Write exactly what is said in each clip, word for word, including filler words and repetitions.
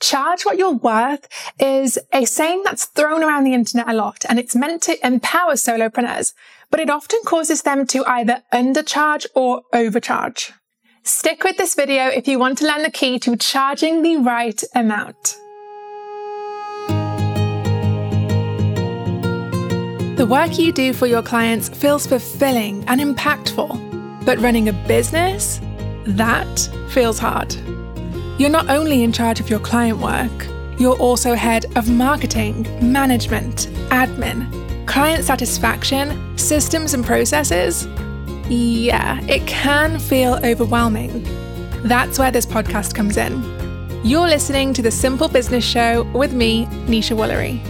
Charge what you're worth is a saying that's thrown around the internet a lot, and it's meant to empower solopreneurs, but it often causes them to either undercharge or overcharge. Stick with this video if you want to learn the key to charging the right amount. The work you do for your clients feels fulfilling and impactful, but running a business, that feels hard. You're not only in charge of your client work, you're also head of marketing, management, admin, client satisfaction, systems and processes. Yeah, it can feel overwhelming. That's where this podcast comes in. You're listening to The Simple Business Show with me, Nesha Woolery.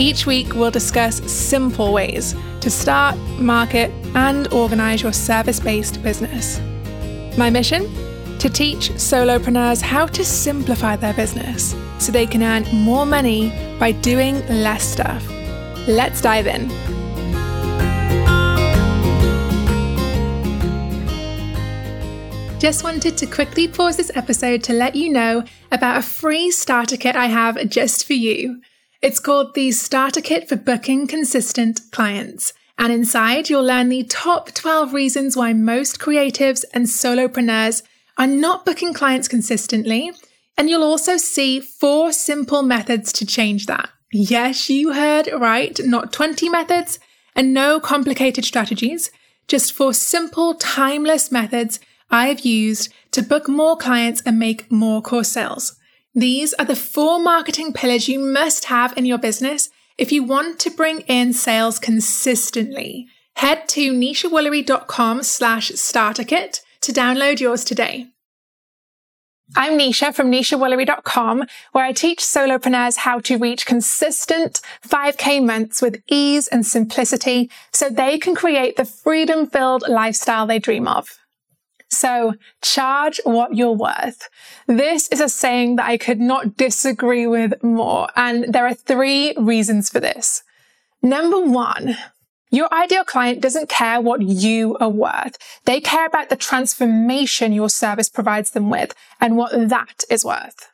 Each week, we'll discuss simple ways to start, market, and organize your service-based business. My mission? To teach solopreneurs how to simplify their business so they can earn more money by doing less stuff. Let's dive in. Just wanted to quickly pause this episode to let you know about a free starter kit I have just for you. It's called the Starter Kit for Booking Consistent Clients. And inside, you'll learn the top twelve reasons why most creatives and solopreneurs are not booking clients consistently, and you'll also see four simple methods to change that. Yes, you heard right, not twenty methods and no complicated strategies, just four simple, timeless methods I've used to book more clients and make more course sales. These are the four marketing pillars you must have in your business if you want to bring in sales consistently. Head to NeshaWoolery.com slash starter kit to download yours today. I'm Nesha from Nesha Woolery dot com, where I teach solopreneurs how to reach consistent five K months with ease and simplicity so they can create the freedom-filled lifestyle they dream of. So, charge what you're worth. This is a saying that I could not disagree with more, and there are three reasons for this. Number one, your ideal client doesn't care what you are worth. They care about the transformation your service provides them with and what that is worth.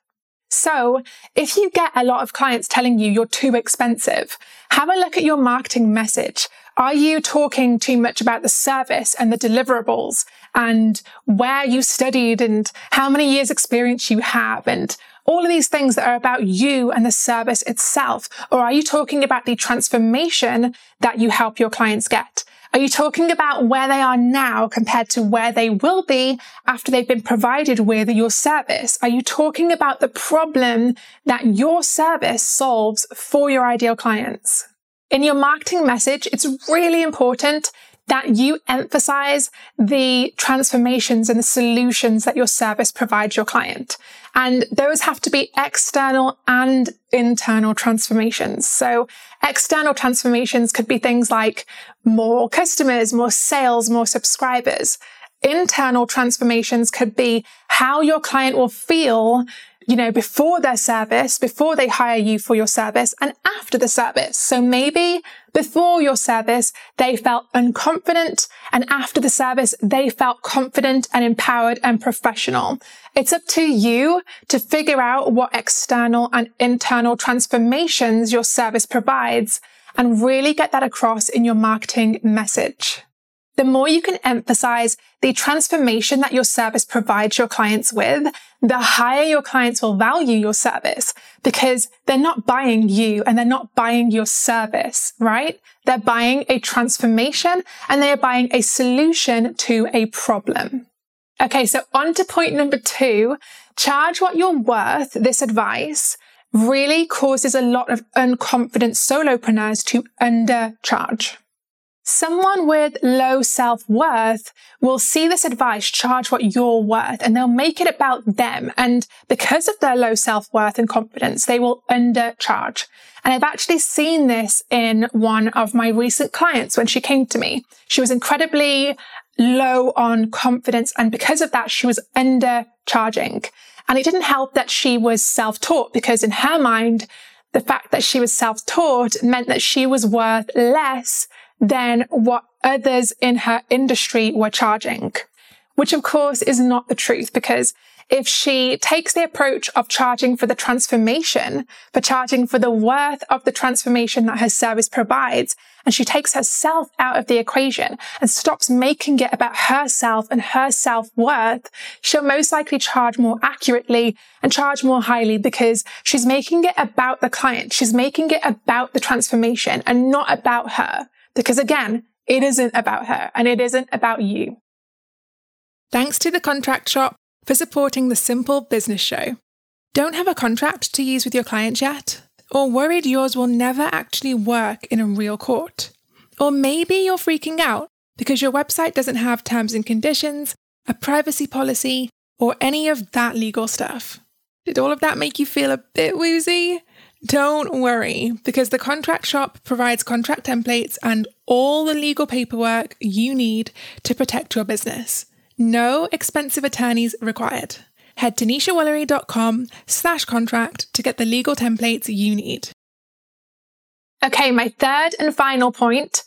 So if you get a lot of clients telling you you're too expensive, have a look at your marketing message. Are you talking too much about the service and the deliverables and where you studied and how many years experience you have and all of these things that are about you and the service itself? Or are you talking about the transformation that you help your clients get? Are you talking about where they are now compared to where they will be after they've been provided with your service? Are you talking about the problem that your service solves for your ideal clients? In your marketing message, it's really important that you emphasize the transformations and the solutions that your service provides your client. And those have to be external and internal transformations. So external transformations could be things like more customers, more sales, more subscribers. Internal transformations could be how your client will feel, you know, before their service, before they hire you for your service, and after the service. So maybe before your service, they felt unconfident, and after the service, they felt confident and empowered and professional. It's up to you to figure out what external and internal transformations your service provides and really get that across in your marketing message. The more you can emphasize the transformation that your service provides your clients with, the higher your clients will value your service, because they're not buying you and they're not buying your service, right? They're buying a transformation and they are buying a solution to a problem. Okay, so on to point number two, charge what you're worth. This advice really causes a lot of unconfident solopreneurs to undercharge. Someone with low self-worth will see this advice, charge what you're worth, and they'll make it about them. And because of their low self-worth and confidence, they will undercharge. And I've actually seen this in one of my recent clients when she came to me. She was incredibly low on confidence, and because of that, she was undercharging. And it didn't help that she was self-taught, because in her mind, the fact that she was self-taught meant that she was worth less than what others in her industry were charging, which of course is not the truth, because if she takes the approach of charging for the transformation, for charging for the worth of the transformation that her service provides, and she takes herself out of the equation and stops making it about herself and her self-worth, she'll most likely charge more accurately and charge more highly because she's making it about the client. She's making it about the transformation and not about her. Because again, it isn't about her and it isn't about you. Thanks to The Contract Shop for supporting The Simple Business Show. Don't have a contract to use with your clients yet? Or worried yours will never actually work in a real court? Or maybe you're freaking out because your website doesn't have terms and conditions, a privacy policy, or any of that legal stuff. Did all of that make you feel a bit woozy? Don't worry, because The Contract Shop provides contract templates and all the legal paperwork you need to protect your business. No expensive attorneys required. Head to NeshaWoolery.com slash contract to get the legal templates you need. Okay, my third and final point.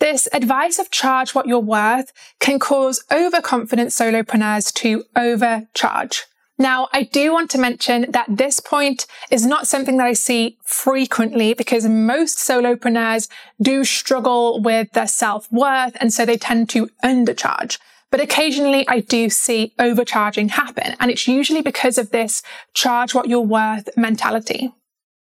This advice of charge what you're worth can cause overconfident solopreneurs to overcharge. Now, I do want to mention that this point is not something that I see frequently because most solopreneurs do struggle with their self-worth and so they tend to undercharge. But occasionally I do see overcharging happen, and it's usually because of this charge what you're worth mentality.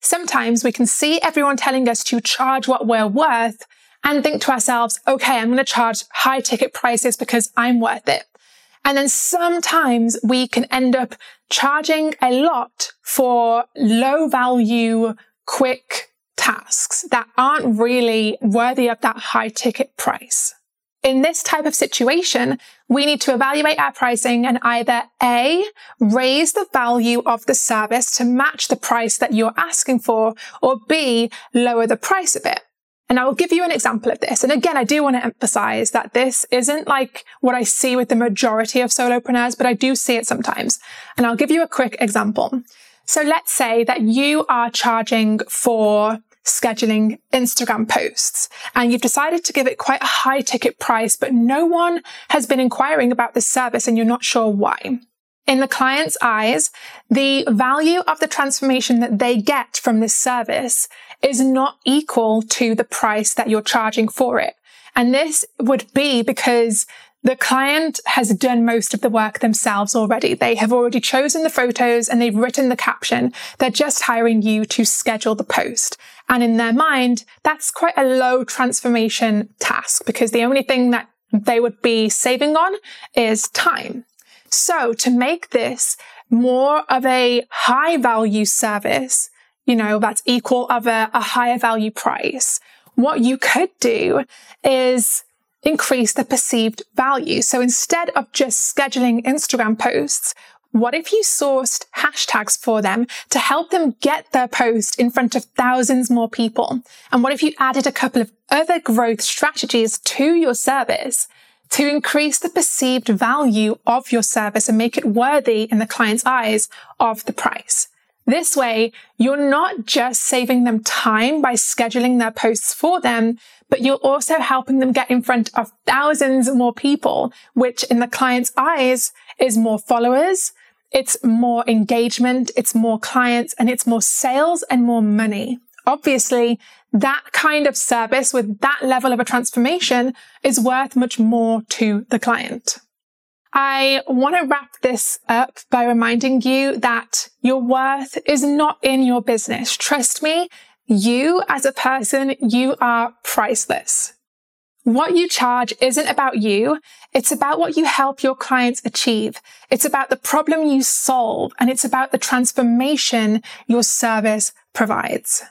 Sometimes we can see everyone telling us to charge what we're worth and think to ourselves, okay, I'm going to charge high ticket prices because I'm worth it. And then sometimes we can end up charging a lot for low value, quick tasks that aren't really worthy of that high ticket price. In this type of situation, we need to evaluate our pricing and either A, raise the value of the service to match the price that you're asking for, or B, lower the price of it. And I will give you an example of this. And again, I do want to emphasize that this isn't like what I see with the majority of solopreneurs, but I do see it sometimes. And I'll give you a quick example. So let's say that you are charging for scheduling Instagram posts, and you've decided to give it quite a high ticket price, but no one has been inquiring about this service and you're not sure why. In the client's eyes, the value of the transformation that they get from this service is not equal to the price that you're charging for it. And this would be because the client has done most of the work themselves already. They have already chosen the photos and they've written the caption. They're just hiring you to schedule the post. And in their mind, that's quite a low transformation task because the only thing that they would be saving on is time. So to make this more of a high value service, you know, that's equal of a, a higher value price, what you could do is increase the perceived value. So instead of just scheduling Instagram posts, what if you sourced hashtags for them to help them get their post in front of thousands more people? And what if you added a couple of other growth strategies to your service to increase the perceived value of your service and make it worthy in the client's eyes of the price? This way, you're not just saving them time by scheduling their posts for them, but you're also helping them get in front of thousands more people, which in the client's eyes is more followers, it's more engagement, it's more clients, and it's more sales and more money. Obviously, that kind of service with that level of a transformation is worth much more to the client. I want to wrap this up by reminding you that your worth is not in your business. Trust me, you as a person, you are priceless. What you charge isn't about you. It's about what you help your clients achieve. It's about the problem you solve, and it's about the transformation your service provides.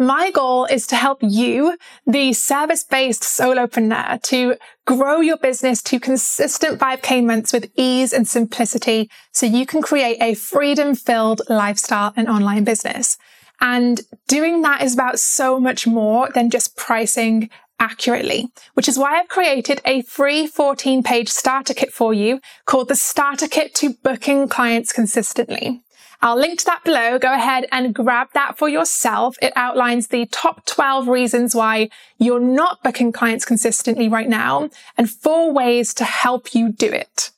My goal is to help you, the service-based solopreneur, to grow your business to consistent five K months with ease and simplicity so you can create a freedom-filled lifestyle and online business. And doing that is about so much more than just pricing accurately, which is why I've created a free fourteen-page starter kit for you called the Starter Kit to Booking Clients Consistently. I'll link to that below. Go ahead and grab that for yourself. It outlines the top twelve reasons why you're not booking clients consistently right now and four ways to help you do it.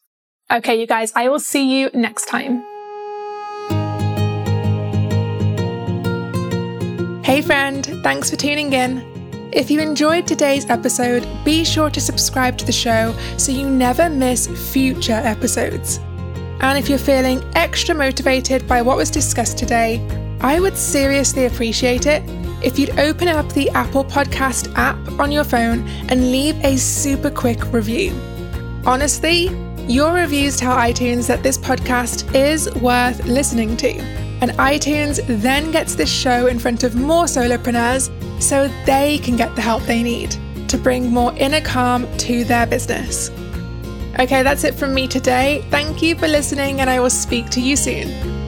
Okay, you guys, I will see you next time. Hey friend, thanks for tuning in. If you enjoyed today's episode, be sure to subscribe to the show so you never miss future episodes. And if you're feeling extra motivated by what was discussed today, I would seriously appreciate it if you'd open up the Apple Podcast app on your phone and leave a super quick review. Honestly, your reviews tell iTunes that this podcast is worth listening to. And iTunes then gets this show in front of more solopreneurs so they can get the help they need to bring more inner calm to their business. Okay, that's it from me today. Thank you for listening, and I will speak to you soon.